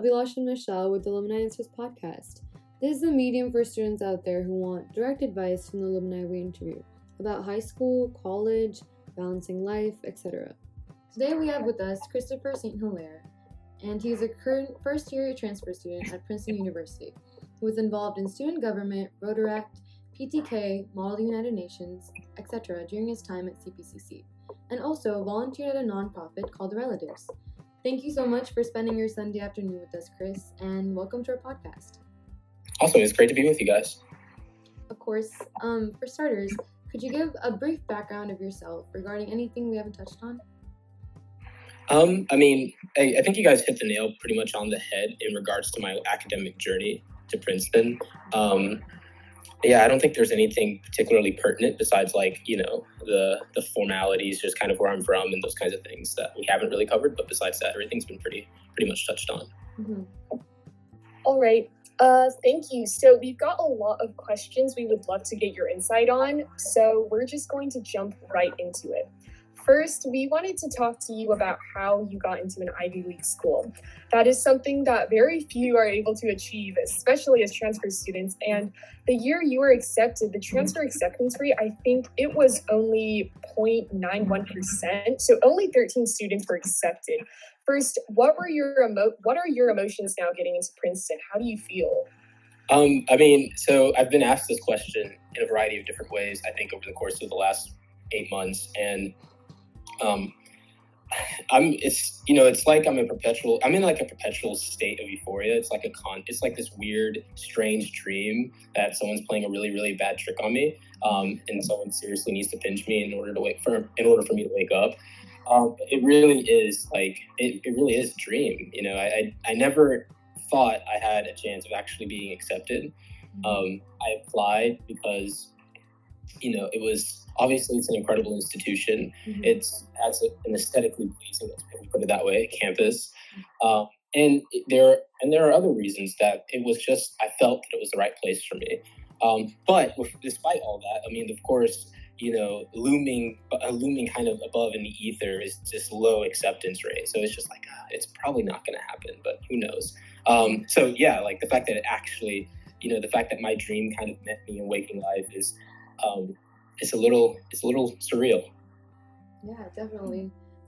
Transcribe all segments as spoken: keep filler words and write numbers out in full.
Avilash and Michelle with the Alumni Answers podcast. This is the medium for students out there who want direct advice from the alumni we interview about high school, college, balancing life, et cetera. Today we have with us Christopher Saint Hilaire, and he is a current first-year transfer student at Princeton University, who was involved in student government, Rotaract, P T K, Model United Nations, et cetera during his time at C P C C, and also volunteered at a nonprofit called The Relatives. Thank you so much for spending your Sunday afternoon with us, Chris, and welcome to our podcast. Awesome. It's great to be with you guys. Of course. Um, for starters, could you give a brief background of yourself regarding anything we haven't touched on? Um, I mean, I, I think you guys hit the nail pretty much on the head in regards to my academic journey to Princeton. Um, yeah, I don't think there's anything particularly pertinent besides, like, you know, the the formalities, just kind of where I'm from and those kinds of things that we haven't really covered. But besides that, everything's been pretty pretty much touched on. Mm-hmm. All right. Uh, thank you. So we've got a lot of questions we would love to get your insight on. So we're just going to jump right into it. First, we wanted to talk to you about how you got into an Ivy League school. That is something that very few are able to achieve, especially as transfer students. And the year you were accepted, the transfer acceptance rate, I think it was only zero point nine one percent. So only thirteen students were accepted. First, what were your emo- what are your emotions now getting into Princeton? How do you feel? Um, I mean, so I've been asked this question in a variety of different ways, I think, over the course of the last eight months. And Um, I'm, it's, you know, it's like I'm in perpetual, I'm in like a perpetual state of euphoria. It's like a con, it's like this weird, strange dream that someone's playing a really, really bad trick on me. Um, and someone seriously needs to pinch me in order to wake for, in order for me to wake up. Um, it really is like, it, it really is a dream. You know, I, I, I never thought I had a chance of actually being accepted. Um, I applied because, you know, it was, obviously, it's an incredible institution. Mm-hmm. It's as an aesthetically pleasing, if we put it that way, campus. Um, and there and there are other reasons that it was just, I felt that it was the right place for me. Um, but with, despite all that, I mean, of course, you know, looming, uh, looming kind of above in the ether is this low acceptance rate. So it's just like, uh, it's probably not going to happen, but who knows? Um, so yeah, like the fact that it actually, you know, the fact that my dream kind of met me in waking life is, um, It's a little, it's a little surreal. Yeah, definitely.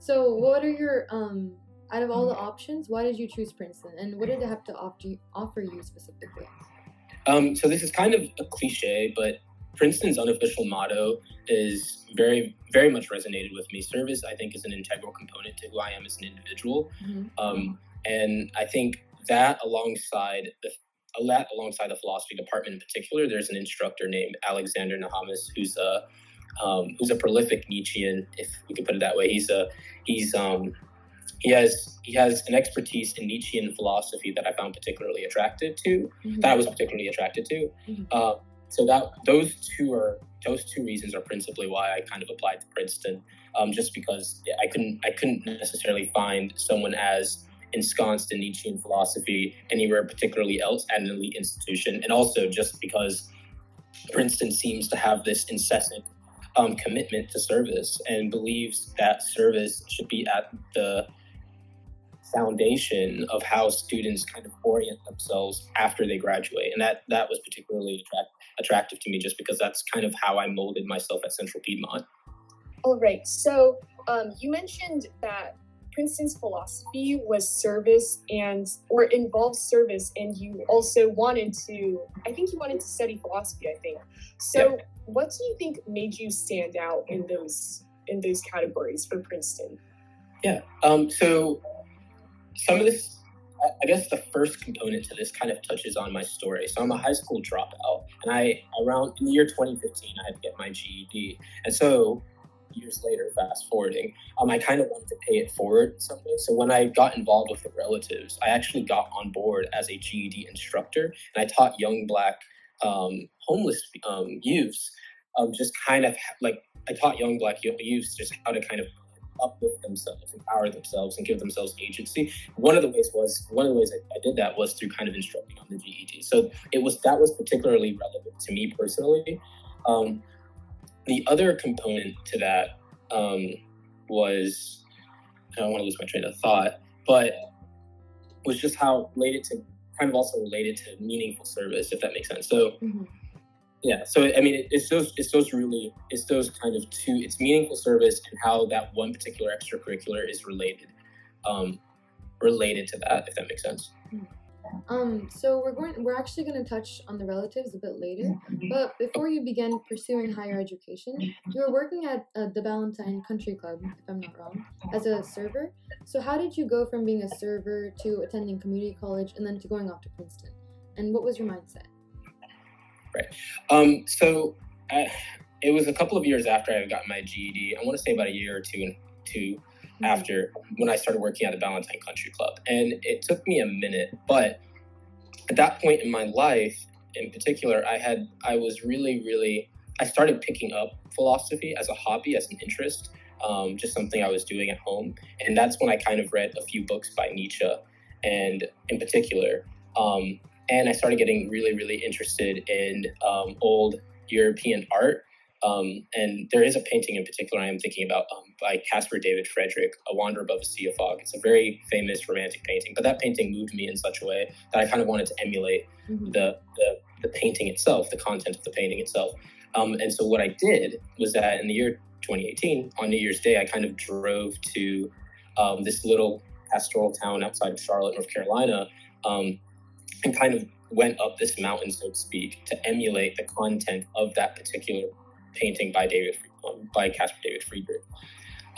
So what are your, um, out of all the options, why did you choose Princeton? And what did it have to opt- offer you specifically? Um, so this is kind of a cliche, but Princeton's unofficial motto is very, very much resonated with me. Service, I think, is an integral component to who I am as an individual. Mm-hmm. Um, and I think that alongside the alongside the philosophy department in particular, there's an instructor named Alexander Nahamas, who's a um, who's a prolific Nietzschean, if we could put it that way. He's a he's um, he has he has an expertise in Nietzschean philosophy that I found particularly attractive to, mm-hmm. that I was particularly attracted to. Mm-hmm. Uh, so that those two are those two reasons are principally why I kind of applied to Princeton, um, just because I couldn't I couldn't necessarily find someone as ensconced in Nietzschean philosophy anywhere particularly else at an elite institution, and also just because Princeton seems to have this incessant um, commitment to service and believes that service should be at the foundation of how students kind of orient themselves after they graduate. And that that was particularly attract- attractive to me just because that's kind of how I molded myself at Central Piedmont. All right, so um, you mentioned that Princeton's philosophy was service and or involved service, and you also wanted to I think you wanted to study philosophy, I think. So yeah. What do you think made you stand out in those in those categories for Princeton? Yeah. Um, so some of this, I guess the first component to this kind of touches on my story. So I'm a high school dropout, and I around in the year twenty fifteen I had to get my G E D. And so years later, fast forwarding, um, I kind of wanted to pay it forward in some way. So when I got involved with The Relatives, I actually got on board as a G E D instructor, and I taught young Black um, homeless um, youths, um, just kind of like I taught young Black youths just how to kind of uplift themselves, empower themselves, and give themselves agency. One of the ways was one of the ways I, I did that was through kind of instructing on the G E D. So it was that was particularly relevant to me personally. Um, The other component to that um, was, I don't want to lose my train of thought, but was just how related to, kind of also related to meaningful service, if that makes sense. So, mm-hmm. yeah, so I mean, it, it's those, it's those really, it's those kind of two, it's meaningful service and how that one particular extracurricular is related, um, related to that, if that makes sense. Mm-hmm. Um, so we're going, we're actually going to touch on The Relatives a bit later, but before you began pursuing higher education, you were working at uh, the Ballantyne Country Club, if I'm not wrong, as a server. So how did you go from being a server to attending community college and then to going off to Princeton? And what was your mindset? Right. Um, so I, it was a couple of years after I had gotten my G E D. I want to say about a year or two, two after when I started working at the Ballantyne Country Club. And it took me a minute, but at that point in my life in particular, I had, I was really, really, I started picking up philosophy as a hobby, as an interest, um, just something I was doing at home. And that's when I kind of read a few books by Nietzsche and in particular. Um, and I started getting really, really interested in um, old European art. Um, and there is a painting in particular I am thinking about um, by Caspar David Friedrich, A Wanderer Above a Sea of Fog. It's a very famous romantic painting, but that painting moved me in such a way that I kind of wanted to emulate mm-hmm. the, the the painting itself, the content of the painting itself. Um, and so what I did was that in the year twenty eighteen, on New Year's Day, I kind of drove to um, this little pastoral town outside of Charlotte, North Carolina, um, and kind of went up this mountain, so to speak, to emulate the content of that particular painting by David, um, by Caspar David Friedrich.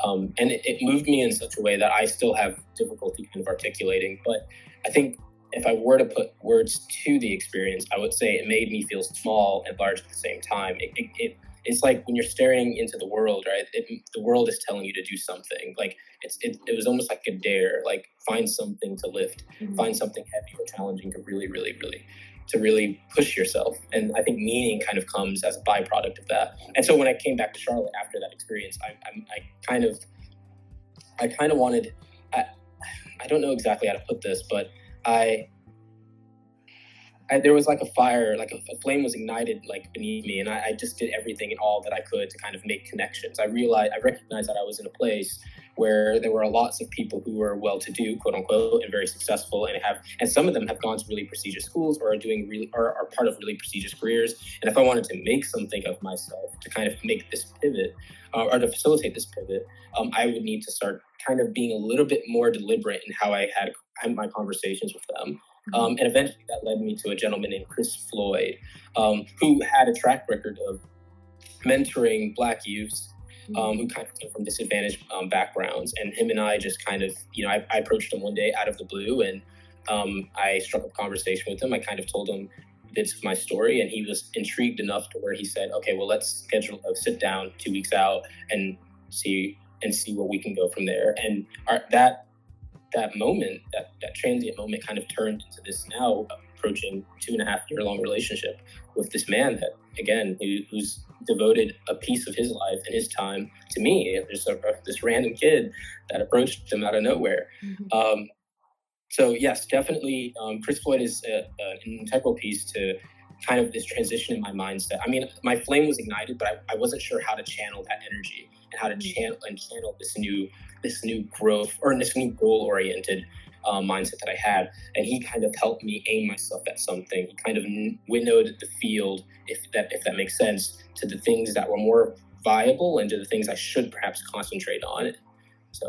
Um, and it, it moved me in such a way that I still have difficulty kind of articulating, but I think if I were to put words to the experience, I would say it made me feel small and large at the same time. It, it, it It's like when you're staring into the world, right? It, the world is telling you to do something. Like it's, it, it was almost like a dare, like find something to lift, mm-hmm. find something heavy or challenging to really, really, really, to really push yourself. And I think meaning kind of comes as a byproduct of that. And so when I came back to Charlotte after that experience, I, I, I kind of, I kind of wanted, I, I don't know exactly how to put this, but I, I there was like a fire, like a, a flame was ignited like beneath me. And I, I just did everything and all that I could to kind of make connections. I realized, I recognized that I was in a place where there were lots of people who were well-to-do, quote unquote, and very successful, and have, and some of them have gone to really prestigious schools or are doing really, or are part of really prestigious careers. And if I wanted to make something of myself to kind of make this pivot, uh, or to facilitate this pivot, um, I would need to start kind of being a little bit more deliberate in how I had my conversations with them. Um, and eventually that led me to a gentleman named Chris Floyd, um, who had a track record of mentoring Black youths Um, who kind of came from disadvantaged um, backgrounds. And him and I just kind of, you know, I, I approached him one day out of the blue, and um, I struck up a conversation with him. I kind of told him bits of my story, and he was intrigued enough to where he said, okay, well, let's schedule a sit down two weeks out and see and see where we can go from there. And our, that that moment, that, that transient moment kind of turned into this now approaching two and a half year long relationship with this man that, again, who, who's devoted a piece of his life and his time to me. There's a, this random kid that approached him out of nowhere. Mm-hmm. Um, so yes, definitely, um, Chris Floyd is a, a, an integral piece to kind of this transition in my mindset. I mean, my flame was ignited, but I, I wasn't sure how to channel that energy and how to channel and channel this new, this new growth or this new goal-oriented Uh, mindset that I had, and he kind of helped me aim myself at something. He kind of n- winnowed the field, if that if that makes sense, to the things that were more viable and to the things I should perhaps concentrate on. So,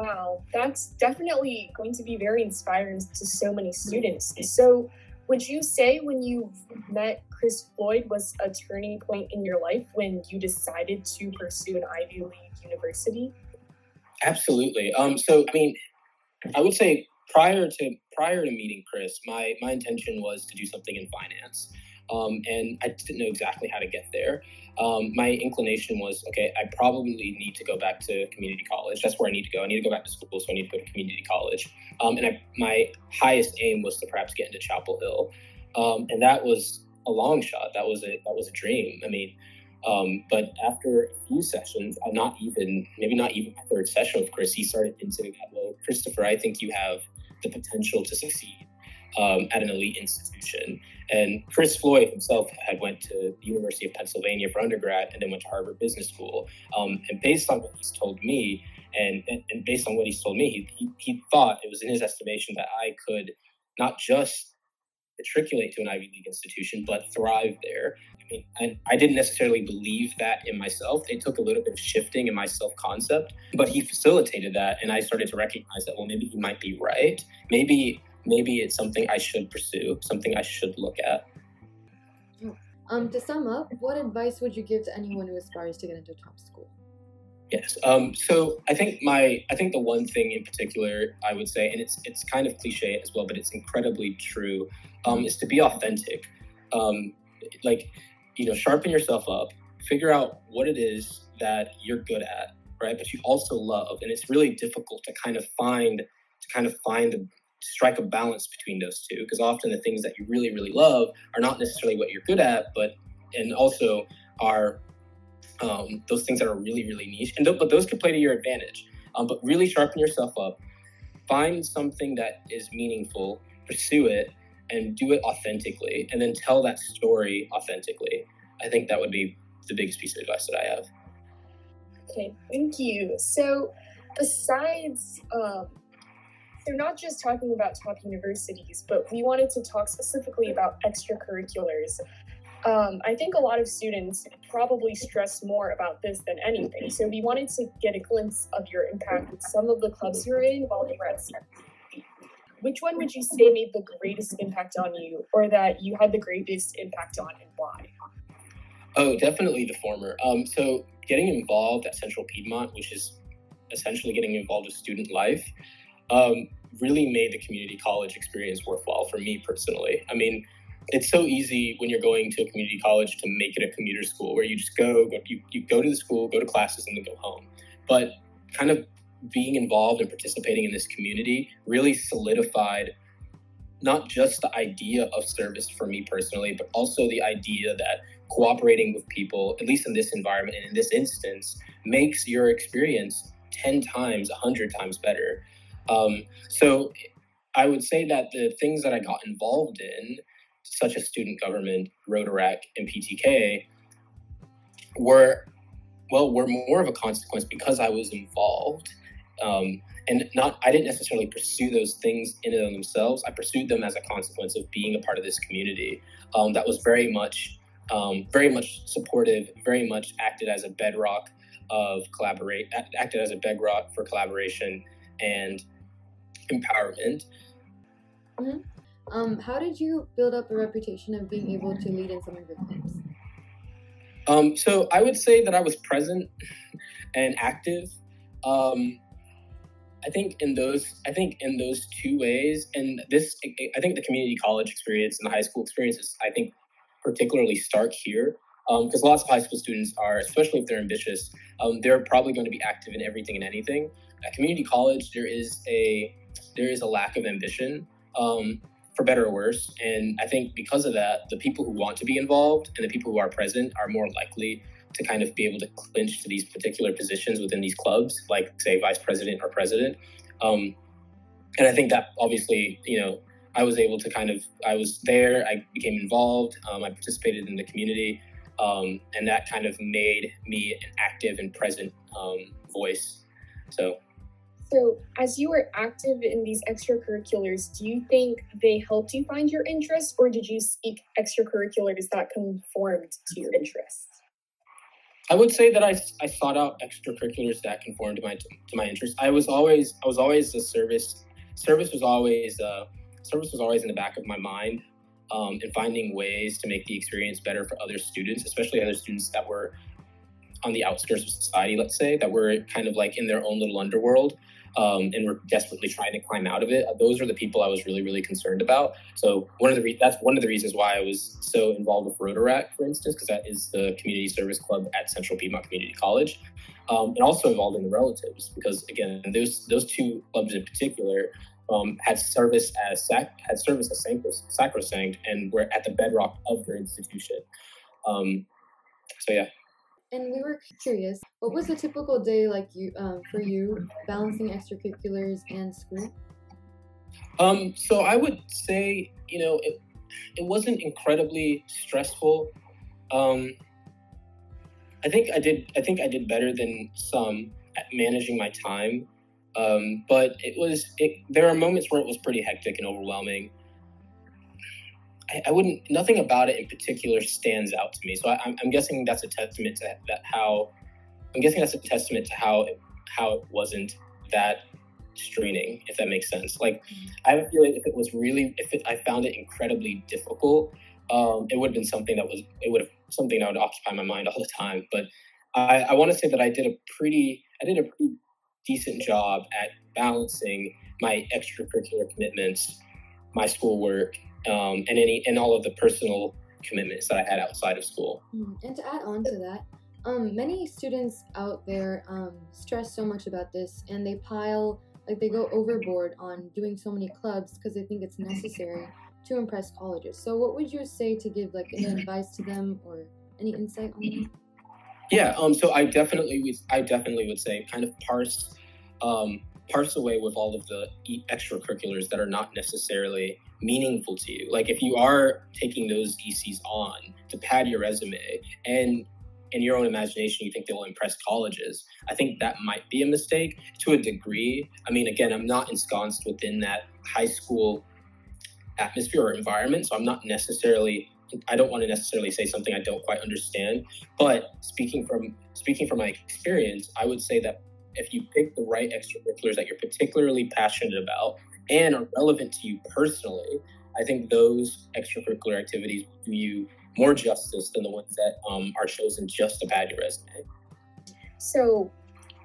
wow, that's definitely going to be very inspiring to so many students. So, would you say when you met Chris Floyd was a turning point in your life when you decided to pursue an Ivy League university? Absolutely. Um. So, I mean. I would say prior to prior to meeting Chris, my, my intention was to do something in finance, um, and I didn't know exactly how to get there. Um, my inclination was, okay, I probably need to go back to community college. That's where I need to go. I need to go back to school, so I need to go to community college. Um, and I, my highest aim was to perhaps get into Chapel Hill, um, and that was a long shot. That was a that was a dream. I mean. Um, but after a few sessions, I'm not even, maybe not even my third session with Chris, he started considering that, well, Christopher, I think you have the potential to succeed um, at an elite institution. And Chris Floyd himself had went to the University of Pennsylvania for undergrad and then went to Harvard Business School. Um, and based on what he's told me, And, and, and based on what he's told me, he, he, he thought, it was in his estimation, that I could not just matriculate to an Ivy League institution, but thrive there. I mean, I, I didn't necessarily believe that in myself. It took a little bit of shifting in my self-concept, but he facilitated that. And I started to recognize that, well, maybe he might be right. Maybe, maybe it's something I should pursue, something I should look at. Um, to sum up, what advice would you give to anyone who aspires to get into a top school? Yes. Um, so I think my I think the one thing in particular I would say, and it's it's kind of cliche as well, but it's incredibly true, um, is to be authentic. Um, like, you know, sharpen yourself up, figure out what it is that you're good at, right? But you also love, and it's really difficult to kind of find to kind of find the strike a balance between those two, because often the things that you really, really love are not necessarily what you're good at, but and also are um, those things that are really, really niche. And th- but those can play to your advantage. Um, but really sharpen yourself up, find something that is meaningful, pursue it, and do it authentically, and then tell that story authentically. I think that would be the biggest piece of advice that I have. Okay, thank you. So besides, um, they're not just talking about top universities, but we wanted to talk specifically about extracurriculars. Um, I think a lot of students probably stress more about this than anything. So we wanted to get a glimpse of your impact with some of the clubs you were in while you were at school. Which one would you say made the greatest impact on you, or that you had the greatest impact on, and why? Oh, definitely the former. Um, so getting involved at Central Piedmont, which is essentially getting involved with student life, um, really made the community college experience worthwhile for me personally. I mean, it's so easy when you're going to a community college to make it a commuter school where you just go, go you, you go to the school, go to classes, and then go home. But kind of being involved and participating in this community really solidified not just the idea of service for me personally, but also the idea that cooperating with people, at least in this environment and in this instance, makes your experience ten times, one hundred times better. Um, so I would say that the things that I got involved in, such as student government, Rotaract, and P T K, were, well, were more of a consequence because I was involved. Um, and not, I didn't necessarily pursue those things in and of themselves. I pursued them as a consequence of being a part of this community um, that was very much, um, very much supportive, very much acted as a bedrock of collaborate, acted as a bedrock for collaboration and empowerment. Mm-hmm. Um, how did you build up a reputation of being able to lead in some of your clubs? Um, so I would say that I was present and active. Um, I think in those, I think in those two ways, and this, I think the community college experience and the high school experience is, I think, particularly stark here, because um, lots of high school students are, especially if they're ambitious, um, they're probably going to be active in everything and anything. At community college, there is a there is a lack of ambition. Um, for better or worse. And I think because of that, the people who want to be involved and the people who are present are more likely to kind of be able to clinch to these particular positions within these clubs, like say vice president or president. Um, and I think that obviously, you know, I was able to kind of, I was there, I became involved, um, I participated in the community, um, and that kind of made me an active and present um, voice. So. So as you were active in these extracurriculars, do you think they helped you find your interests, or did you seek extracurriculars that conformed to your interests? I would say that I, I sought out extracurriculars that conformed to my to my interests. I was always I was always a service service was always uh, service was always in the back of my mind, um, and finding ways to make the experience better for other students, especially other students that were on the outskirts of society, let's say, that were kind of like in their own little underworld, um, and were desperately trying to climb out of it. Those are the people I was really, really concerned about. So one of the re- that's one of the reasons why I was so involved with Rotaract, for instance, because that is the community service club at Central Piedmont Community College, um, and also involved in The Relatives, because again, those those two clubs in particular um, had service as sac- had service as sacrosanct and were at the bedrock of their institution. Um, so yeah. And we were curious, what was a typical day like you um, for you, balancing extracurriculars and school? Um, so I would say, you know, it, it wasn't incredibly stressful. Um, I think I did. I think I did better than some. at managing my time. Um, but it was, it, there are moments where it was pretty hectic and overwhelming. I, I wouldn't, nothing about it in particular stands out to me. So I, I'm, I'm guessing that's a testament to that, how, I'm guessing that's a testament to how, it, how it wasn't that straining, if that makes sense. Like, I would feel like if it was really, if it, I found it incredibly difficult, um, it would have been something that was, it would have, something that would occupy my mind all the time. But I, I want to say that I did a pretty, I did a pretty decent job at balancing my extracurricular commitments, my schoolwork, um, and any and all of the personal commitments that I had outside of school. And to add on to that, um, many students out there um, stress so much about this, and they pile, like they go overboard on doing so many clubs because they think it's necessary to impress colleges. So what would you say to give like any advice to them or any insight on that? Yeah, um, so I definitely would, I definitely would say kind of parse um, parse away with all of the extracurriculars that are not necessarily meaningful to you. Like if you are taking those E Cs on to pad your resume and in your own imagination you think they will impress colleges, I think that might be a mistake to a degree. I mean, again, I'm not ensconced within that high school atmosphere or environment, so I'm not necessarily, I don't want to necessarily say something I don't quite understand, but speaking from speaking from my experience, I would say that if you pick the right extracurriculars that you're particularly passionate about and are relevant to you personally, I think those extracurricular activities will do you more justice than the ones that um, are chosen just to pad your resume. So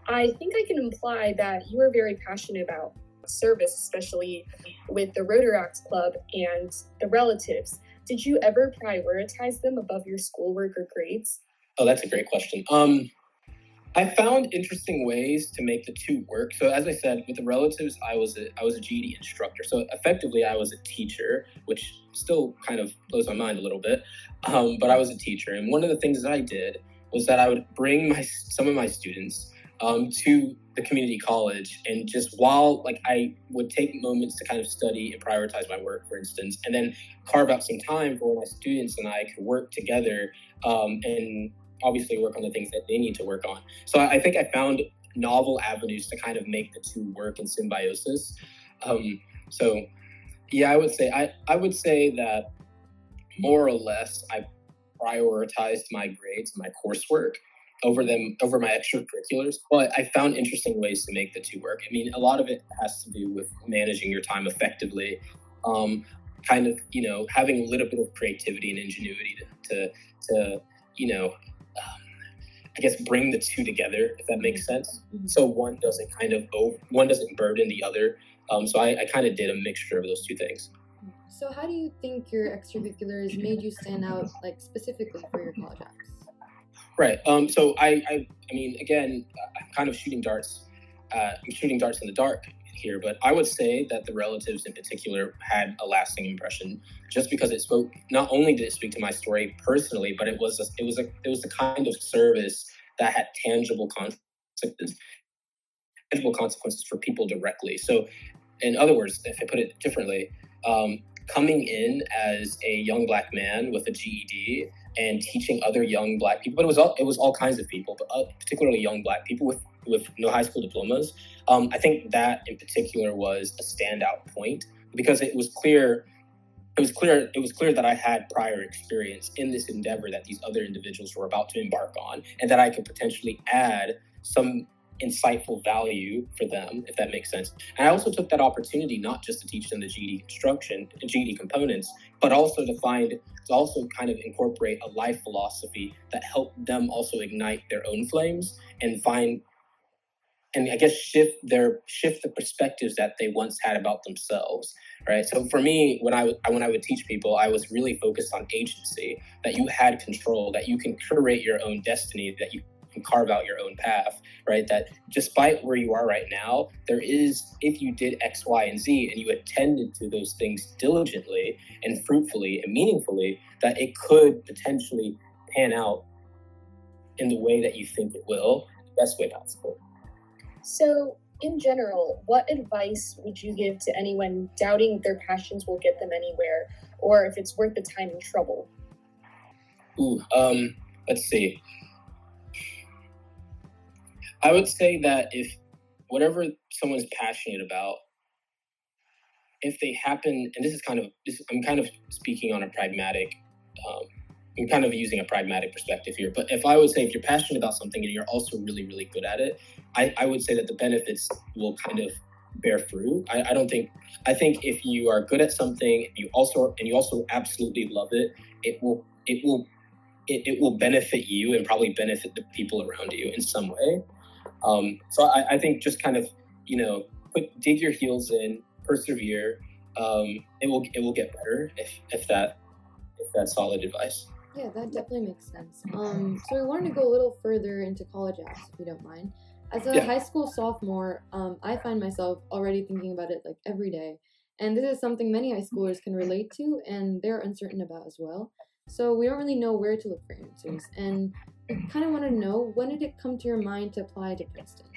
I think I can imply that you are very passionate about service, especially with the Rotaract Club and the Relatives. Did you ever prioritize them above your schoolwork or grades? Oh, that's a great question. Um, I found interesting ways to make the two work. So as I said, with the Relatives, I was a, I was a G E D instructor. So effectively, I was a teacher, which still kind of blows my mind a little bit. Um, but I was a teacher. And one of the things that I did was that I would bring my some of my students um, to the community college. And just while like I would take moments to kind of study and prioritize my work, for instance, and then carve out some time for my students and I could work together um, and obviously work on the things that they need to work on. So I think I found novel avenues to kind of make the two work in symbiosis. Um, so yeah, I would say, I, I would say that more or less I prioritized my grades, my coursework, over them, over my extracurriculars, but I found interesting ways to make the two work. I mean, a lot of it has to do with managing your time effectively, um, kind of, you know, having a little bit of creativity and ingenuity to, to, to you know, um, I guess bring the two together, if that makes sense. So one doesn't kind of, over, one doesn't burden the other. Um, so I, I kind of did a mixture of those two things. So how do you think your extracurriculars made you stand out, like specifically for your college apps? Right. Um, so I, I, I mean, again, I'm kind of shooting darts. Uh, I'm shooting darts in the dark here, but I would say that the Relatives in particular had a lasting impression, just because it spoke. Not only did it speak to my story personally, but it was a, it was a it was the kind of service that had tangible consequences, tangible consequences for people directly. So, in other words, if I put it differently, um, coming in as a young Black man with a G E D and teaching other young Black people, but it was all, it was all kinds of people, but particularly young Black people with, with no high school diplomas. Um, I think that in particular was a standout point because it was clear, it was clear, it was clear that I had prior experience in this endeavor that these other individuals were about to embark on, and that I could potentially add some insightful value for them, if that makes sense. And I also took that opportunity not just to teach them the G E D instruction, the G E D components, but also to find, to also kind of incorporate a life philosophy that helped them also ignite their own flames and find, and I guess shift their, shift the perspectives that they once had about themselves, right? So for me, when I would, when I would teach people, I was really focused on agency, that you had control, that you can curate your own destiny, that you and carve out your own path, right? That despite where you are right now, there is, if you did X, Y, and Z, and you attended to those things diligently and fruitfully and meaningfully, that it could potentially pan out in the way that you think it will, the best way possible. So in general, what advice would you give to anyone doubting their passions will get them anywhere, or if it's worth the time and trouble? Ooh, um, let's see. I would say that if whatever someone's passionate about, if they happen, and this is kind of, this, I'm kind of speaking on a pragmatic, um, I'm kind of using a pragmatic perspective here, but if I would say if you're passionate about something and you're also really, really good at it, I, I would say that the benefits will kind of bear fruit. I, I don't think, I think if you are good at something, you also, and you also absolutely love it, it will, it will, it, it will benefit you and probably benefit the people around you in some way. Um, so I, I think just kind of, you know, put, dig your heels in, persevere. Um, it will, it will get better if, if that, if that's solid advice. Yeah, that definitely makes sense. Um, so we wanted to go a little further into college apps, if you don't mind. As a yeah. high school sophomore, um, I find myself already thinking about it like every day. And this is something many high schoolers can relate to and they're uncertain about as well. So we don't really know where to look for answers. And I kind of want to know, when did it come to your mind to apply to Princeton?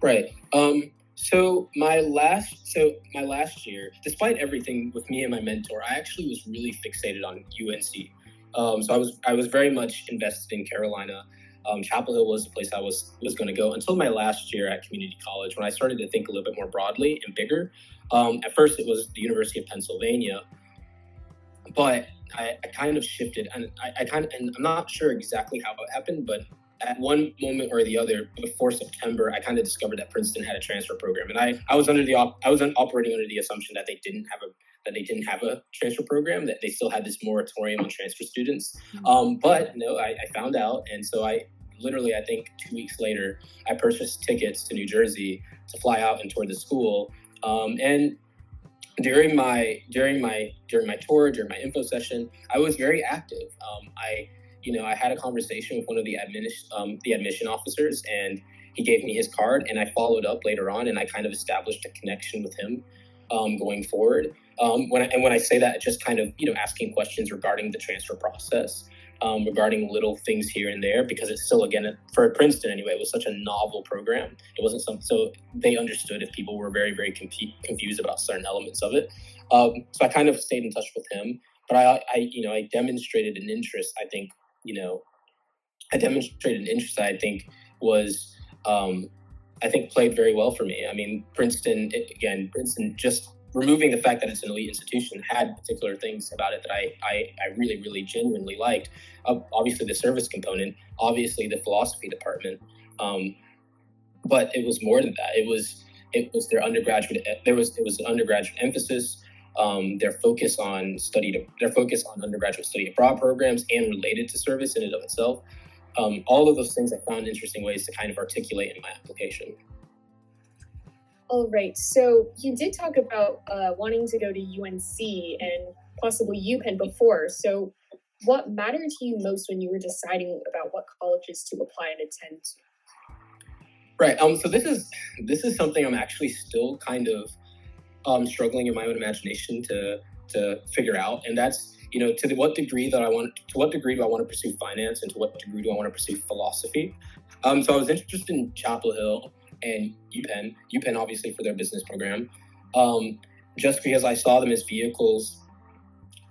Right. Um, so my last, so my last year, despite everything with me and my mentor, I actually was really fixated on U N C. Um, so I was I was very much invested in Carolina. Um, Chapel Hill was the place I was was going to go until my last year at community college, when I started to think a little bit more broadly and bigger. Um, at first, it was the University of Pennsylvania, but I, I kind of shifted, and I, I kind of, and I'm not sure exactly how it happened, but at one moment or the other, before September, I kind of discovered that Princeton had a transfer program, and I, I was under the op- I was operating under the assumption that they didn't have a that they didn't have a transfer program, that they still had this moratorium on transfer students. Um, but no, I, I found out. And so I literally, I think two weeks later, I purchased tickets to New Jersey to fly out and tour the school. Um, and during my, during my, during my tour, during my info session, I was very active. Um, I, you know, I had a conversation with one of the admini- um, the admission officers, and he gave me his card, and I followed up later on, and I kind of established a connection with him um, going forward. Um, when I, and when I say that, just kind of, you know, asking questions regarding the transfer process, um, regarding little things here and there, because it's still, again, for Princeton anyway, it was such a novel program. It wasn't something, so they understood if people were very, very com- confused about certain elements of it. Um, so I kind of stayed in touch with him, but I, I, you know, I demonstrated an interest, I think, you know, I demonstrated an interest that I think was, um, I think played very well for me. I mean, Princeton, it, again, Princeton just... removing the fact that it's an elite institution, had particular things about it that I I, I really, really genuinely liked. Uh, obviously the service component, obviously the philosophy department. Um, but it was more than that. It was it was their undergraduate, there was it was an undergraduate emphasis, um, their focus on study, to, their focus on undergraduate study abroad programs and related to service in and of itself. Um, all of those things I found interesting ways to kind of articulate in my application. All right, so you did talk about uh, wanting to go to U N C and possibly UPenn before. So what mattered to you most when you were deciding about what colleges to apply and attend to? Right, um, so this is this is something I'm actually still kind of um, struggling in my own imagination to to figure out. And that's, you know, to the, what degree that I want, to what degree do I want to pursue finance, and to what degree do I want to pursue philosophy? Um, so I was interested in Chapel Hill and UPenn, UPenn obviously for their business program, um, just because I saw them as vehicles.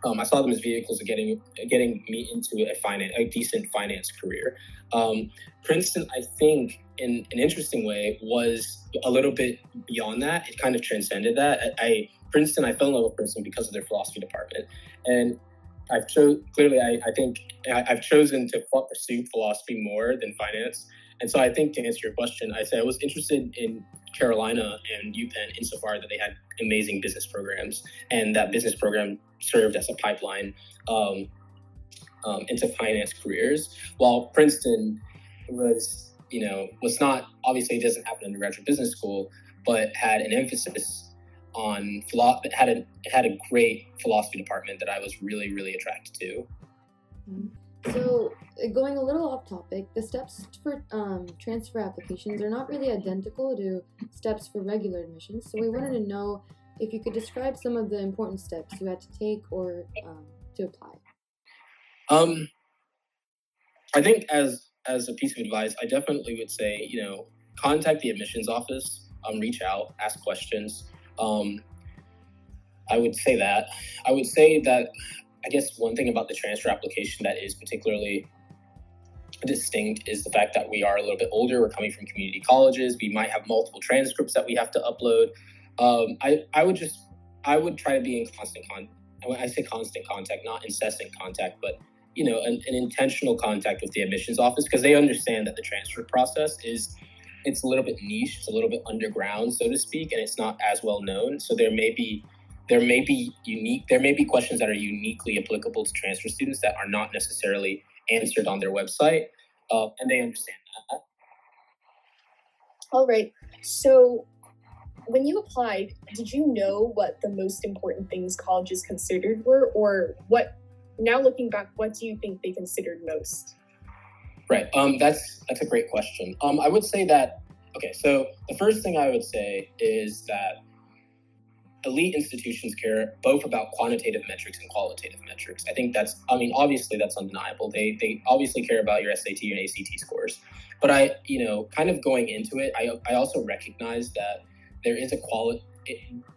Um, I saw them as vehicles of getting getting me into a finance, a decent finance career. Um, Princeton, I think, in an interesting way, was a little bit beyond that. It kind of transcended that. I, I Princeton, I fell in love with Princeton because of their philosophy department, and I've cho- clearly, I, I think I, I've chosen to pursue philosophy more than finance. And so I think to answer your question, I say I was interested in Carolina and UPenn insofar that they had amazing business programs, and that business program served as a pipeline um, um, into finance careers. While Princeton was, you know, was not, obviously it doesn't have an undergraduate business school, but had an emphasis on philosophy, had a had a great philosophy department that I was really, really attracted to. Mm-hmm. So, going a little off topic, the steps for um, transfer applications are not really identical to steps for regular admissions. So we wanted to know if you could describe some of the important steps you had to take or um, to apply. Um, I think as as a piece of advice, I definitely would say, you know, contact the admissions office, um, reach out, ask questions. Um, I would say that. I would say that. I guess one thing about the transfer application that is particularly distinct is the fact that we are a little bit older. We're coming from community colleges. We might have multiple transcripts that we have to upload. Um, I, I would just, I would try to be in constant con. I say constant contact, not incessant contact, but, you know, an, an intentional contact with the admissions office, because they understand that the transfer process is, it's a little bit niche. It's a little bit underground, so to speak, and it's not as well known. So there may be, there may be unique, there may be questions that are uniquely applicable to transfer students that are not necessarily answered on their website, uh, and they understand that. All right. So when you applied, did you know what the most important things colleges considered were, or what, now looking back, what do you think they considered most? Right. Um, that's that's a great question. Um, I would say that, okay, so the first thing I would say is that elite institutions care both about quantitative metrics and qualitative metrics. I think that's, I mean, obviously that's undeniable. They they obviously care about your S A T and A C T scores. But I, you know, kind of going into it, I I also recognize that there is a quality,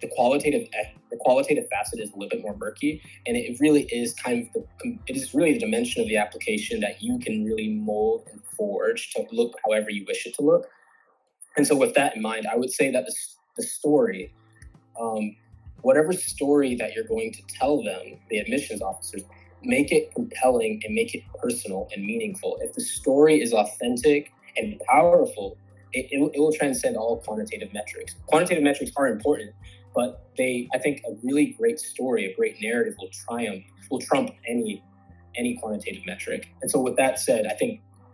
the qualitative, the qualitative facet is a little bit more murky, and it really is kind of the, it is really the dimension of the application that you can really mold and forge to look however you wish it to look. And so with that in mind, I would say that the, the story, um, whatever story that you're going to tell them, the admissions officers, make it compelling and make it personal and meaningful. If the story is authentic and powerful, It, it, it will transcend all quantitative metrics. Quantitative metrics are important, but they, I think, a really great story, a great narrative will triumph, will trump any, any quantitative metric. And so with that said, I think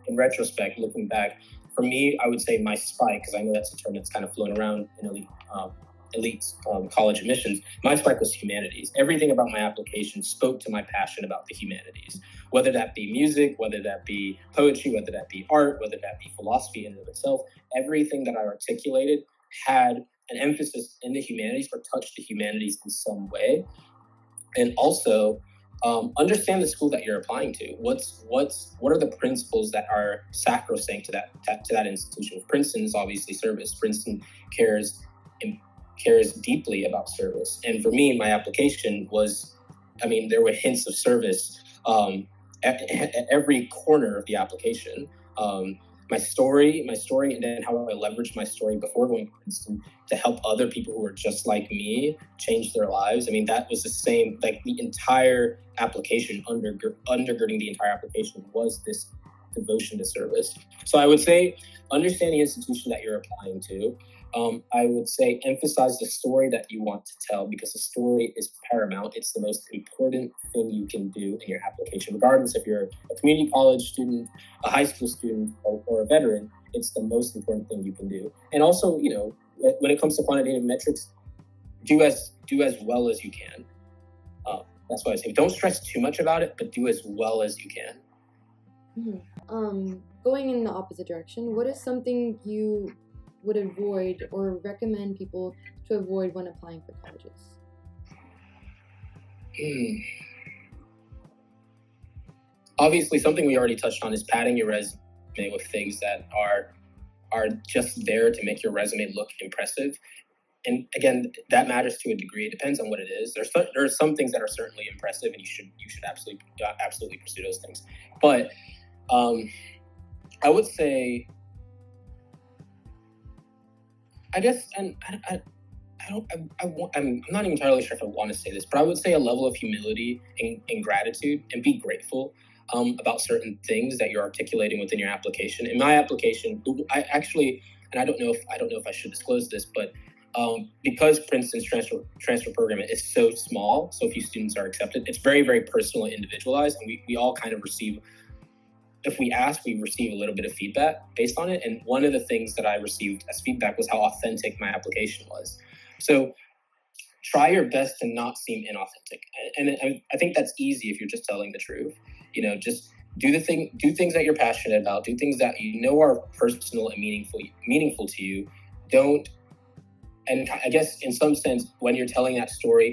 in retrospect, looking back, for me, I would say my spike, because I know that's a term that's kind of flown around in elite, um, elite um, college admissions, my spike was humanities. Everything about my application spoke to my passion about the humanities, whether that be music, whether that be poetry, whether that be art, whether that be philosophy in and of itself. Everything that I articulated had an emphasis in the humanities or touched the humanities in some way. And also um, understand the school that you're applying to. What's what's what are the principles that are sacrosanct to that to, to that institution? Princeton is obviously service. Princeton cares and cares deeply about service. And for me, my application was, I mean, there were hints of service um, at, at every corner of the application. Um, My story, my story, and then how I leveraged my story before going to Princeton to help other people who are just like me change their lives. I mean, that was the same, like the entire application, under, undergirding the entire application was this devotion to service. So I would say, understand the institution that you're applying to. Um, I would say emphasize the story that you want to tell, because the story is paramount. It's the most important thing you can do in your application, regardless if you're a community college student, a high school student, or, or a veteran. It's the most important thing you can do. And also, you know, when it comes to quantitative metrics, do as do as well as you can. Uh, that's why I say don't stress too much about it, but do as well as you can. Mm-hmm. Um, going in the opposite direction, what is something you would avoid or recommend people to avoid when applying for colleges? Mm. Obviously, something we already touched on is padding your resume with things that are are just there to make your resume look impressive. And again, that matters to a degree. It depends on what it is. There's some, there are some things that are certainly impressive, and you should you should absolutely absolutely pursue those things. But um, I would say, I guess, and I, I, I don't, I, I want, I'm not entirely sure if I want to say this, but I would say a level of humility and, and gratitude, and be grateful um, about certain things that you're articulating within your application. In my application, I actually, and I don't know if I don't know if I should disclose this, but um, because Princeton's transfer transfer program is so small, so few students are accepted, it's very, very personal and individualized, and we, we all kind of receive. If we ask, we receive a little bit of feedback based on it. And one of the things that I received as feedback was how authentic my application was. So try your best to not seem inauthentic. And, and I think that's easy if you're just telling the truth. You know, just do the thing, do things that you're passionate about, do things that you know are personal and meaningful, meaningful to you. Don't, and I guess in some sense, when you're telling that story,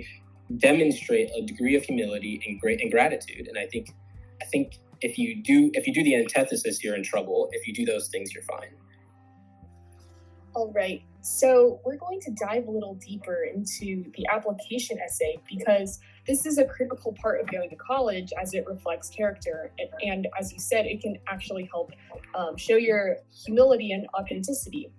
demonstrate a degree of humility and great and gratitude. And I think, I think, If you do, if you do the antithesis, you're in trouble. If you do those things, you're fine. All right. So we're going to dive a little deeper into the application essay, because This is a critical part of going to college as it reflects character. And, and as you said, it can actually help um, show your humility and authenticity.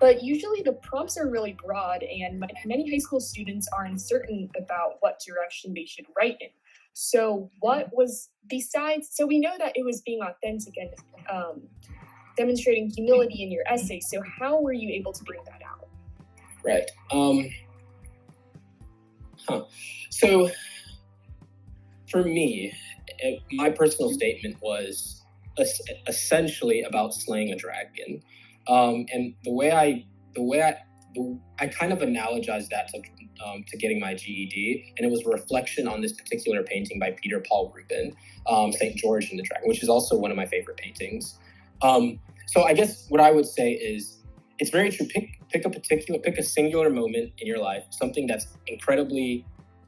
But usually the prompts are really broad, and many high school students are uncertain about what direction they should write in. So what was besides, so we know that it was being authentic and um, demonstrating humility in your essay. So how were you able to bring that out? Right. Um, huh. So for me, it, my personal statement was es- essentially about slaying a dragon. Um, and the way I, the way I, the, I kind of analogized that to, um, to getting my G E D, and it was a reflection on this particular painting by Peter Paul Rubens, um, Saint George and the Dragon, which is also one of my favorite paintings. Um, so I guess what I would say is, it's very true. Pick, pick a particular, pick a singular moment in your life, something that's incredibly,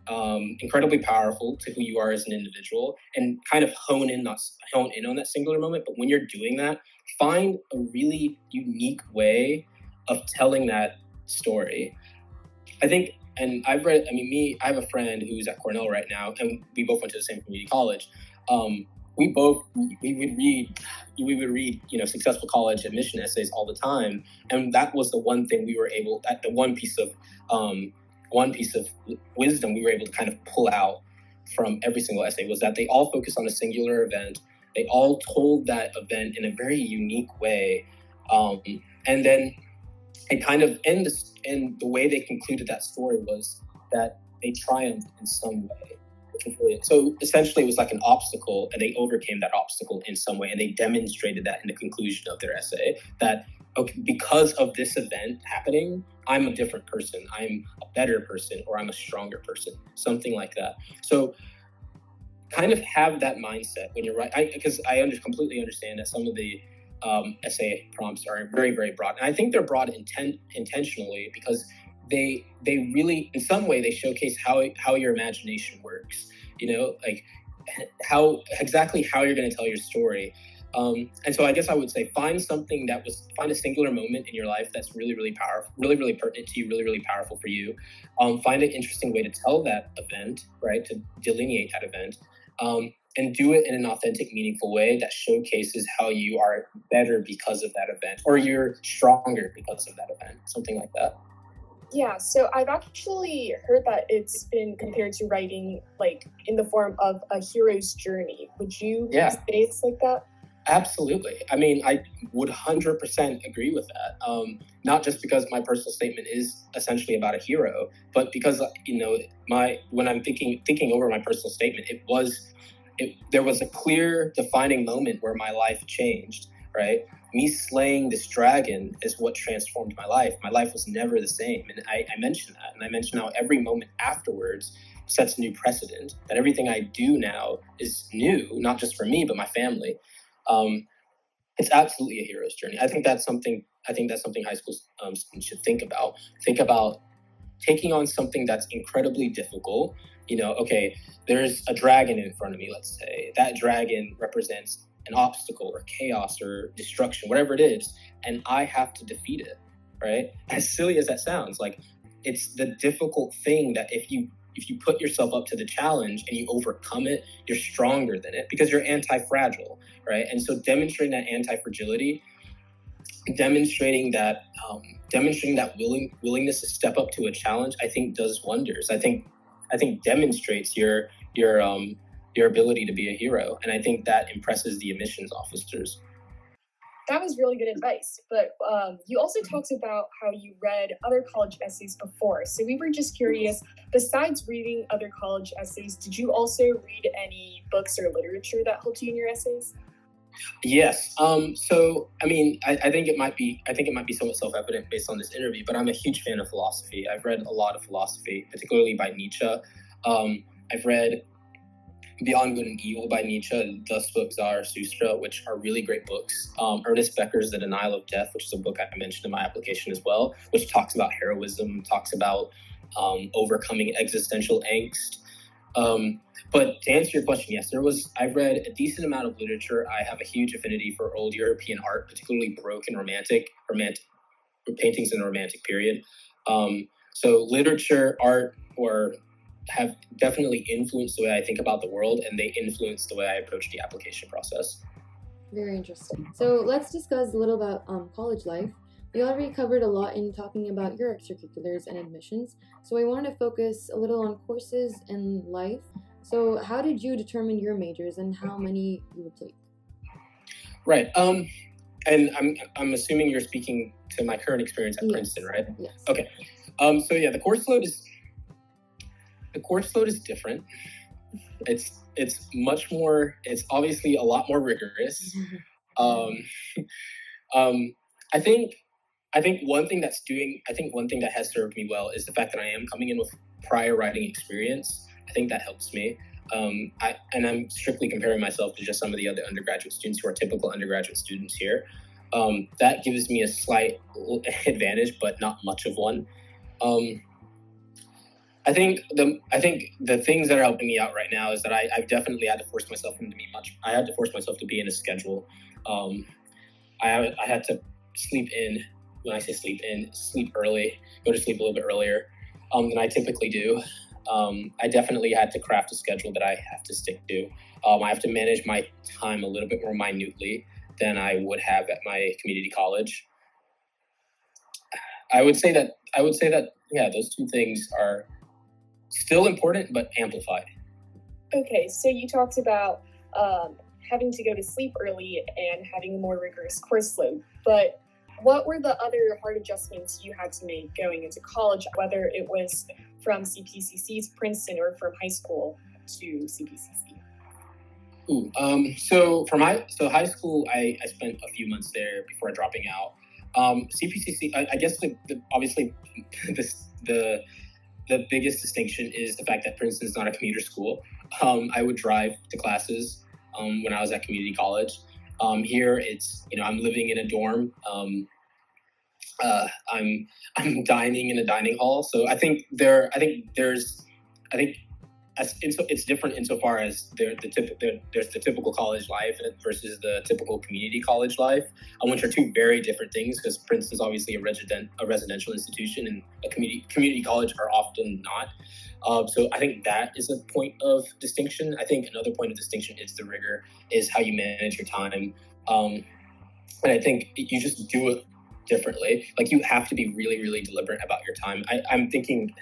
um, incredibly powerful to who you are as an individual, and kind of hone in, not hone in on that singular moment. But when you're doing that, find a really unique way of telling that story. I think, and I've read, I mean, me, I have a friend who's at Cornell right now, and we both went to the same community college. Um, we both, we would read, we would read, you know, successful college admission essays all the time. And that was the one thing we were able, that the one piece of, um, one piece of wisdom we were able to kind of pull out from every single essay was that they all focused on a singular event. They all told that event in a very unique way. Um, and then it kind of, and the, and the way they concluded that story was that they triumphed in some way. Which was really, so essentially it was like an obstacle, and they overcame that obstacle in some way. And they demonstrated that in the conclusion of their essay, that okay, because of this event happening, I'm a different person. I'm a better person, or I'm a stronger person, something like that. So kind of have that mindset when you're writing, because I, I under, completely understand that some of the um, essay prompts are very, very broad. And I think they're broad intent, intentionally because they they really, in some way, they showcase how how your imagination works, you know, like how exactly how you're going to tell your story. Um, and so I guess I would say find something that was, find a singular moment in your life that's really, really powerful, really, really pertinent to you, really, really powerful for you. Um, find an interesting way to tell that event, right, to delineate that event. Um, and do it in an authentic, meaningful way that showcases how you are better because of that event, or you're stronger because of that event, something like that. Yeah, so I've actually heard that it's been compared to writing like in the form of a hero's journey. Would you yeah. say it's like that? Absolutely. I mean, I would one hundred percent agree with that. Um, not just because my personal statement is essentially about a hero, but because, you know, my when I'm thinking thinking over my personal statement, it was it, there was a clear defining moment where my life changed, right? Me slaying this dragon is what transformed my life. My life was never the same. And I, I mentioned that. And I mentioned how every moment afterwards sets a new precedent, that everything I do now is new, not just for me, but my family. Um, it's absolutely a hero's journey. I think that's something, I think that's something high school um, students should think about. Think about taking on something that's incredibly difficult. You know, okay, there's a dragon in front of me, let's say. That dragon represents an obstacle or chaos or destruction, whatever it is, and I have to defeat it, right? As silly as that sounds, like it's the difficult thing that if you If you put yourself up to the challenge and you overcome it, you're stronger than it because you're anti-fragile, right? And so demonstrating that anti-fragility, demonstrating that um, demonstrating that willing willingness to step up to a challenge, I think does wonders. I think I think demonstrates your your um, your ability to be a hero, and I think that impresses the admissions officers. That was really good advice, but um, you also talked about how you read other college essays before. So we were just curious, besides reading other college essays, did you also read any books or literature that helped you in your essays? Yes. Um, so, I mean, I, I think it might be, I think it might be somewhat self-evident based on this interview, but I'm a huge fan of philosophy. I've read a lot of philosophy, particularly by Nietzsche. Um, I've read Beyond Good and Evil by Nietzsche, Das Zarathustra, which are really great books. Um, Ernest Becker's The Denial of Death, which is a book I mentioned in my application as well, which talks about heroism, talks about um, overcoming existential angst. Um, but to answer your question, yes, there was. I read a decent amount of literature. I have a huge affinity for old European art, particularly Baroque and Romantic, romantic paintings in the Romantic period. Um, so literature, art, or have definitely influenced the way I think about the world, and they influence the way I approach the application process. Very interesting. So let's discuss a little about um, college life. We already covered a lot in talking about your extracurriculars and admissions, so I wanted to focus a little on courses and life. So how did you determine your majors and how many you would take? Right. Um, and I'm I'm assuming you're speaking to my current experience at yes. Princeton, right? Yes. Okay. Um, so yeah, the course load is the course load is different. It's it's much more. It's obviously a lot more rigorous. um, um, I think I think one thing that's doing. I think one thing that has served me well is the fact that I am coming in with prior writing experience. I think that helps me. Um, I, and I'm strictly comparing myself to just some of the other undergraduate students who are typical undergraduate students here. Um, that gives me a slight advantage, but not much of one. Um, I think the I think the things that are helping me out right now is that I, I've definitely had to force myself into me much. I had to force myself to be in a schedule. Um, I I had to sleep in. When I say sleep in, sleep early. Go to sleep a little bit earlier um, than I typically do. Um, I definitely had to craft a schedule that I have to stick to. Um, I have to manage my time a little bit more minutely than I would have at my community college. I would say that, I would say that, yeah, those two things are still important, but amplified. Okay. So you talked about, um, having to go to sleep early and having a more rigorous course load, but what were the other hard adjustments you had to make going into college, whether it was from C P C C to Princeton or from high school to C P C C? Ooh, um, so from high, so high school, I, I spent a few months there before dropping out. Um, C P C C, I, I guess the, the obviously the, the the biggest distinction is the fact that Princeton is not a commuter school. Um, I would drive to classes um, when I was at community college. Um, here, it's, you know, I'm living in a dorm. Um, uh, I'm I'm dining in a dining hall. So I think there, I think there's, I think it's different insofar as there, the typ, there, there's the typical college life versus the typical community college life, which are two very different things because Princeton is obviously a, resident, a residential institution and a community community college are often not. Um, so I think that is a point of distinction. I think another point of distinction is the rigor, is how you manage your time. Um, and I think you just do it differently. Like you have to be really, really deliberate about your time. I, I'm thinking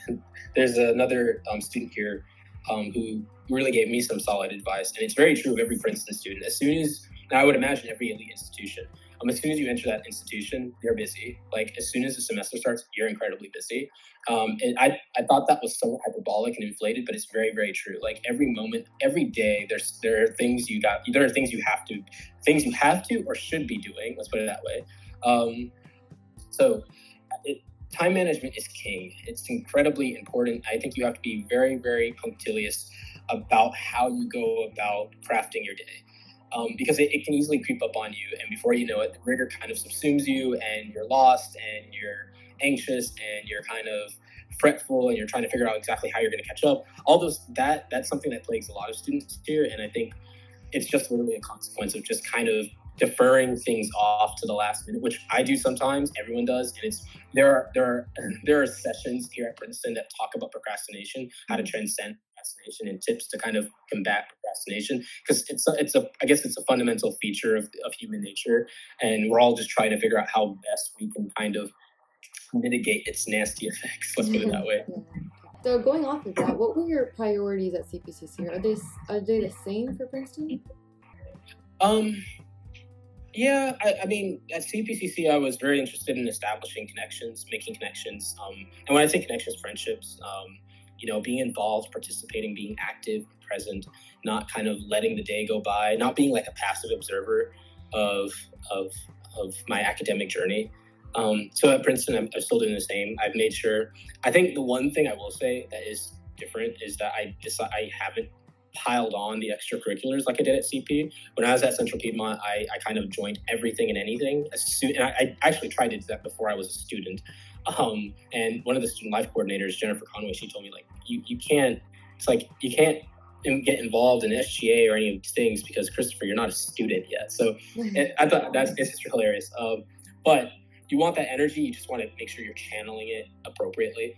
there's another um, student here um, who really gave me some solid advice. And it's very true of every Princeton student. As soon as, and I would imagine every elite institution, Um, as soon as you enter that institution, you're busy. Like as soon as the semester starts, you're incredibly busy. Um, and I, I thought that was so hyperbolic and inflated, but it's very, very true. Like every moment, every day, there's there are things you got, there are things you have to, things you have to or should be doing. Let's put it that way. Um, so, it, time management is king. It's incredibly important. I think you have to be very, very punctilious about how you go about crafting your day. Um, because it, it can easily creep up on you, and before you know it, the rigor kind of subsumes you, and you're lost, and you're anxious, and you're kind of fretful, and you're trying to figure out exactly how you're going to catch up. All those that that's something that plagues a lot of students here, and I think it's just literally a consequence of just kind of deferring things off to the last minute, which I do sometimes. Everyone does, and it's there are there are there are sessions here at Princeton that talk about procrastination, how to transcend procrastination, and tips to kind of combat procrastination, because it's a, it's a I guess it's a fundamental feature of, of human nature, and we're all just trying to figure out how best we can kind of mitigate its nasty effects. Let's put it that way. Yeah. So going off of that, what were your priorities at C P C C? Are they are they the same for Princeton? Um. Yeah, I, I mean, at C P C C, I was very interested in establishing connections, making connections. Um, and when I say connections, friendships. Um, You know, being involved, participating, being active, present, not kind of letting the day go by, not being like a passive observer of of of my academic journey. Um, so at Princeton, I'm, I'm still doing the same. I've made sure. I think the one thing I will say that is different is that I just I haven't piled on the extracurriculars like I did at C P. When I was at Central Piedmont, I, I kind of joined everything and anything. As soon, and I, I actually tried to do that before I was a student. Um, and one of the student life coordinators, Jennifer Conway, she told me, like, you, you can't, it's like, you can't get involved in S G A or any of these things because, Christopher, you're not a student yet. So it, I thought that's, it's just hilarious. Um, but you want that energy. You just want to make sure you're channeling it appropriately.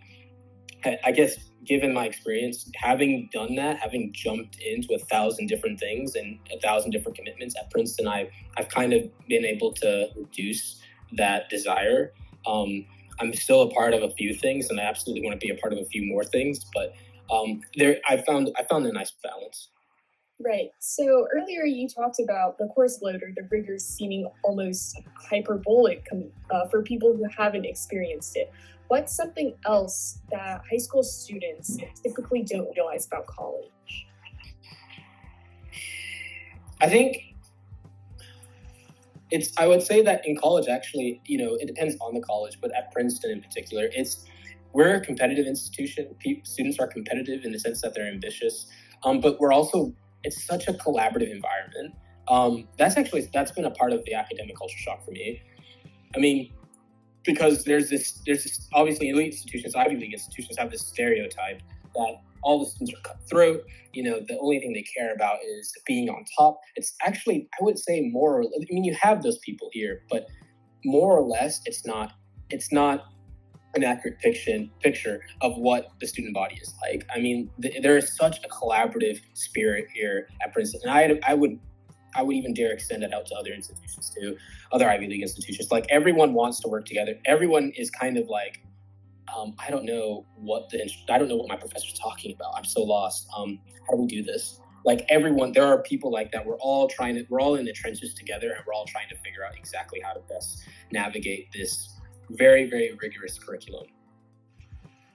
I guess, given my experience, having done that, having jumped into a thousand different things and a thousand different commitments at Princeton, I, I've kind of been able to reduce that desire. Um, I'm still a part of a few things, and I absolutely want to be a part of a few more things, but um, there, I found I found a nice balance. Right. So earlier you talked about the course load, or the rigors seeming almost hyperbolic uh, for people who haven't experienced it. What's something else that high school students typically don't realize about college? I think it's, I would say that in college, actually, you know, it depends on the college, but at Princeton in particular, it's, we're a competitive institution. Pe- students are competitive in the sense that they're ambitious, um, but we're also, it's such a collaborative environment. Um, that's actually, that's been a part of the academic culture shock for me. I mean, because there's this, theivs this, obviously elite institutions, Ivy League institutions have this stereotype that all the students are cutthroat. You know, the only thing they care about is being on top. It's actually, I would say more, or, I mean, you have those people here, but more or less, it's not, it's not an accurate picture, picture of what the student body is like. I mean, th- there is such a collaborative spirit here at Princeton. And I, I would, I would even dare extend that out to other institutions too, other Ivy League institutions. Like, everyone wants to work together. Everyone is kind of like, um, I don't know what the, I don't know what my professor's talking about. I'm so lost. Um, how do we do this? Like, everyone, there are people like that. We're all trying to, we're all in the trenches together, and we're all trying to figure out exactly how to best navigate this very, very rigorous curriculum.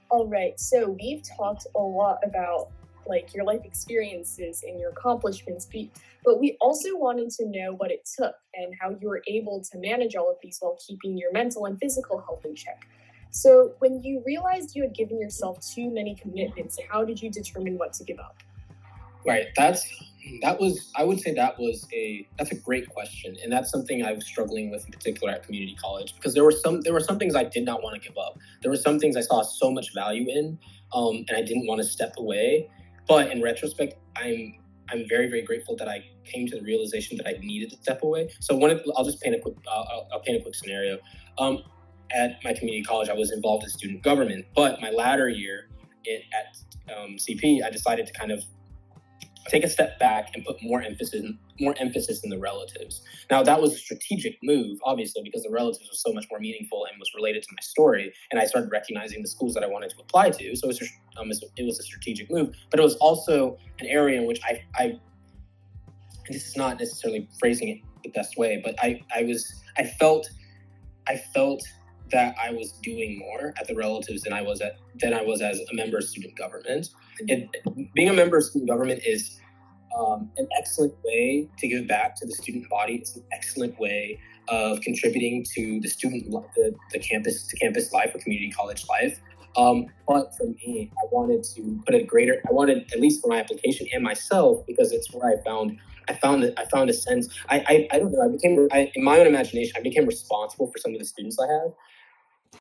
All right. So we've talked a lot about like your life experiences and your accomplishments, but we also wanted to know what it took and how you were able to manage all of these while keeping your mental and physical health in check. So when you realized you had given yourself too many commitments, how did you determine what to give up? Right. That's, that was, I would say that was a, that's a great question. And that's something I was struggling with in particular at community college, because there were some, there were some things I did not want to give up. There were some things I saw so much value in, um, and I didn't want to step away. But in retrospect, I'm I'm very, very grateful that I came to the realization that I needed to step away. So one of, I'll just paint a quick uh, I'll, I'll paint a quick scenario. Um, at my community college, I was involved in student government, but my latter year it, at um, C P, I decided to kind of take a step back and put more emphasis more emphasis in the relatives. Now, that was a strategic move, obviously, because the relatives was so much more meaningful and was related to my story. And I started recognizing the schools that I wanted to apply to. So it was, um, it was a strategic move, but it was also an area in which I, I and this is not necessarily phrasing it the best way, but I, I was, I felt, I felt that I was doing more at the relatives than I was at, than I was as a member of student government. It, being a member of student government is um, an excellent way to give back to the student body. It's an excellent way of contributing to the student, the, the campus, to campus life or community college life. Um, but for me, I wanted to put a greater, I wanted, at least for my application and myself, because it's where I found, I found that I found a sense. I, I, I don't know. I became, I, in my own imagination, I became responsible for some of the students I had.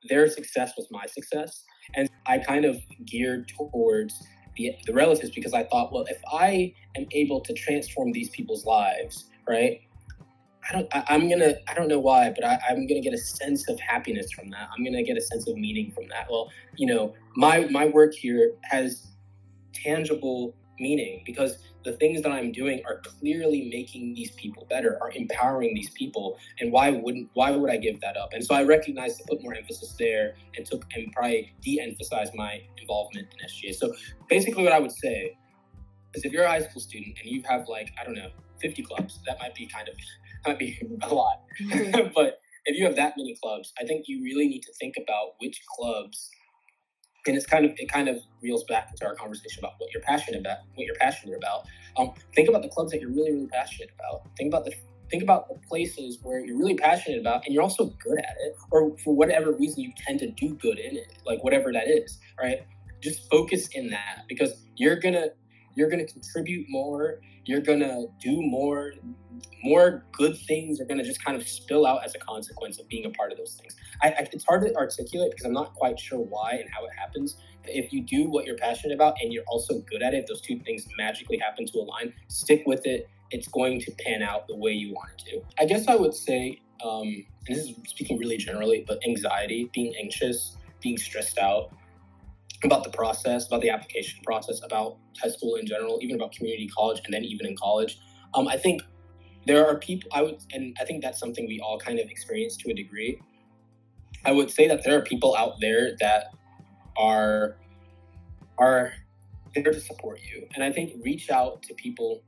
Their success was my success. And I kind of geared towards the, the relatives, because I thought, well, if I am able to transform these people's lives, right, I don't, I, I'm going to, I don't know why, but I, I'm going to get a sense of happiness from that. I'm going to get a sense of meaning from that. Well, you know, my, my work here has tangible meaning, because the things that I'm doing are clearly making these people better, are empowering these people. And why wouldn't, why would I give that up? And so I recognized to put more emphasis there, and took and probably de-emphasized my involvement in S G A. So basically what I would say is, if you're a high school student and you have like, I don't know, fifty clubs, that might be kind of, that might be a lot, but if you have that many clubs, I think you really need to think about which clubs. And it's kind of, it kind of reels back into our conversation about what you're passionate about, what you're passionate about. Um, think about the clubs that you're really, really passionate about. Think about the, think about the places where you're really passionate about, and you're also good at it, or for whatever reason you tend to do good in it, like whatever that is, right? Just focus in that, because you're gonna, you're gonna contribute more. You're gonna do more. More good things are going to just kind of spill out as a consequence of being a part of those things. I, I, it's hard to articulate, because I'm not quite sure why and how it happens. If you do what you're passionate about and you're also good at it, those two things magically happen to align. Stick with it. It's going to pan out the way you want it to. I guess I would say, um, and this is speaking really generally, but anxiety, being anxious, being stressed out. about the process, about the application process, about high school in general, even about community college, and then even in college. Um, I think there are people, I would, and I think that's something we all kind of experience to a degree. I would say that there are people out there that are are there to support you. And I think reach out to people,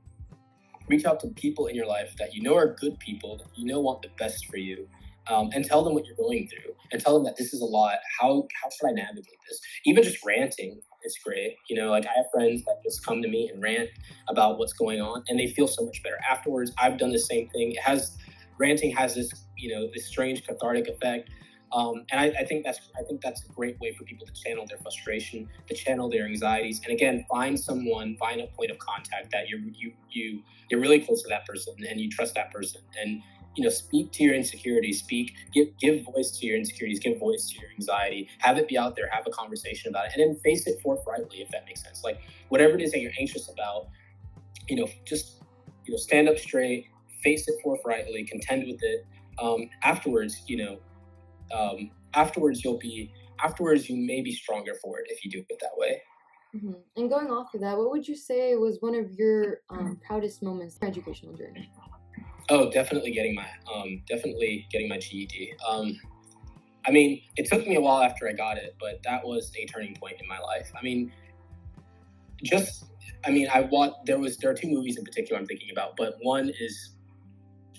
reach out to people in your life that you know are good people, that you know want the best for you. Um, and tell them what you're going through, and tell them that this is a lot. How how should I navigate this? Even just ranting is great. You know, like I have friends that just come to me and rant about what's going on, and they feel so much better afterwards. I've done the same thing. It has ranting has this, you know, this strange cathartic effect, um, and I, I think that's I think that's a great way for people to channel their frustration, to channel their anxieties, and again, find someone, find a point of contact that you you you you're really close to that person, and you trust that person, and. You know, speak to your insecurities, speak, give give voice to your insecurities, give voice to your anxiety, have it be out there, have a conversation about it, and then face it forthrightly, if that makes sense. Like, whatever it is that you're anxious about, you know, just, you know, stand up straight, face it forthrightly, contend with it. Um, afterwards, you know, um, afterwards you'll be, afterwards you may be stronger for it if you do it that way. Mm-hmm. And going off of that, what would you say was one of your um, proudest moments in your educational journey? Oh, definitely getting my, um, definitely getting my G E D. Um, I mean, it took me a while after I got it, but that was a turning point in my life. I mean, just, I mean, I watched, there was, there are two movies in particular I'm thinking about, but one is,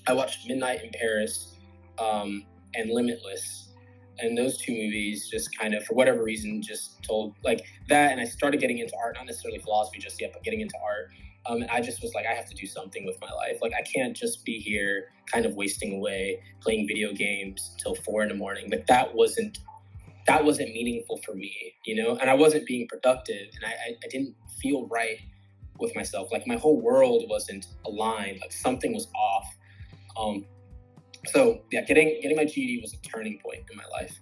I watched Midnight in Paris, um, and Limitless, and those two movies just kind of, for whatever reason, just told, like, that, and I started getting into art, not necessarily philosophy just yet, but getting into art. Um, and I just was like, I have to do something with my life. Like, I can't just be here kind of wasting away, playing video games till four in the morning. Like, that wasn't, that wasn't meaningful for me, you know? And I wasn't being productive, and I, I, I didn't feel right with myself. Like, my whole world wasn't aligned. Like, something was off. Um, so yeah, getting, getting my G E D was a turning point in my life.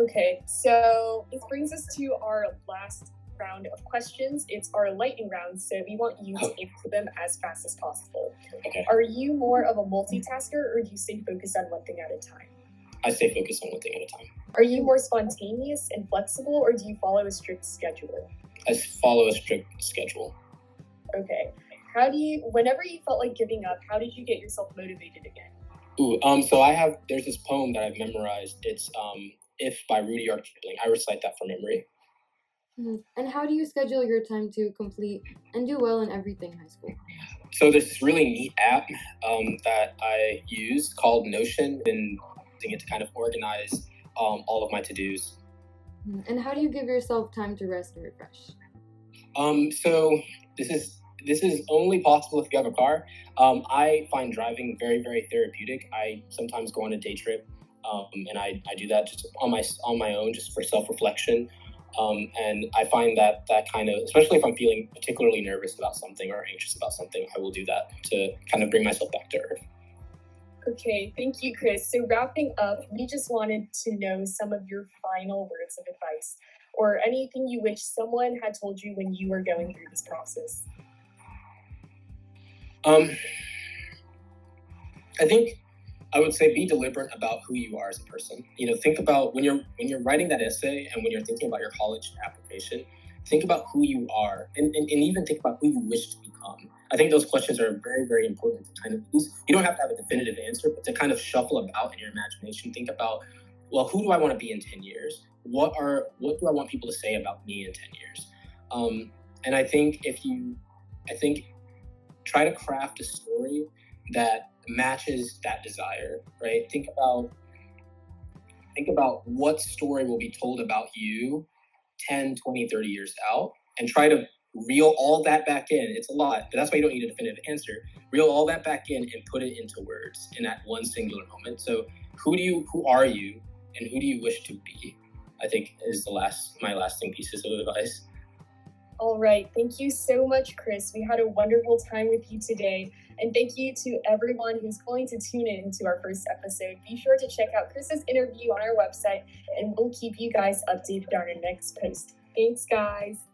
Okay. So this brings us to our last round of questions. It's our lightning round, so we want you to answer them as fast as possible. Okay. Are you more of a multitasker, or do you stay focused on one thing at a time? I stay focused on one thing at a time. Are you more spontaneous and flexible, or do you follow a strict schedule? I follow a strict schedule. Okay. How do you, whenever you felt like giving up, how did you get yourself motivated again? Ooh, um, so I have, there's this poem that I've memorized. It's um, If by Rudyard Kipling. I recite that from memory. And how do you schedule your time to complete and do well in everything in high school? So there's this really neat app um, that I use called Notion, and using it to kind of organize um, all of my to-dos. And how do you give yourself time to rest and refresh? Um, so this is this is only possible if you have a car. Um, I find driving very, very therapeutic. I sometimes go on a day trip, um, and I, I do that just on my on my own, just for self-reflection. Um, and I find that that kind of, especially if I'm feeling particularly nervous about something or anxious about something, I will do that to kind of bring myself back to earth. Okay, thank you, Chris. So wrapping up, we just wanted to know some of your final words of advice, or anything you wish someone had told you when you were going through this process. Um, I think I would say be deliberate about who you are as a person. You know, think about when you're when you're writing that essay and when you're thinking about your college application, think about who you are, and, and, and even think about who you wish to become. I think those questions are very, very important to kind of, you don't have to have a definitive answer, but to kind of shuffle about in your imagination. Think about, well, who do I want to be in ten years? What are, what do I want people to say about me in ten years? Um, and I think if you, I think try to craft a story that matches that desire, right? Think about think about what story will be told about you ten, twenty, thirty years out, and try to reel all that back in. It's a lot, but that's why you don't need a definitive answer. Reel all that back in and put it into words in that one singular moment. So who do you, who are you, and who do you wish to be? I think is the last, my lasting pieces of advice. All right. Thank you so much, Chris. We had a wonderful time with you today. And thank you to everyone who's going to tune in to our first episode. Be sure to check out Chris's interview on our website, and we'll keep you guys updated on our next post. Thanks, guys.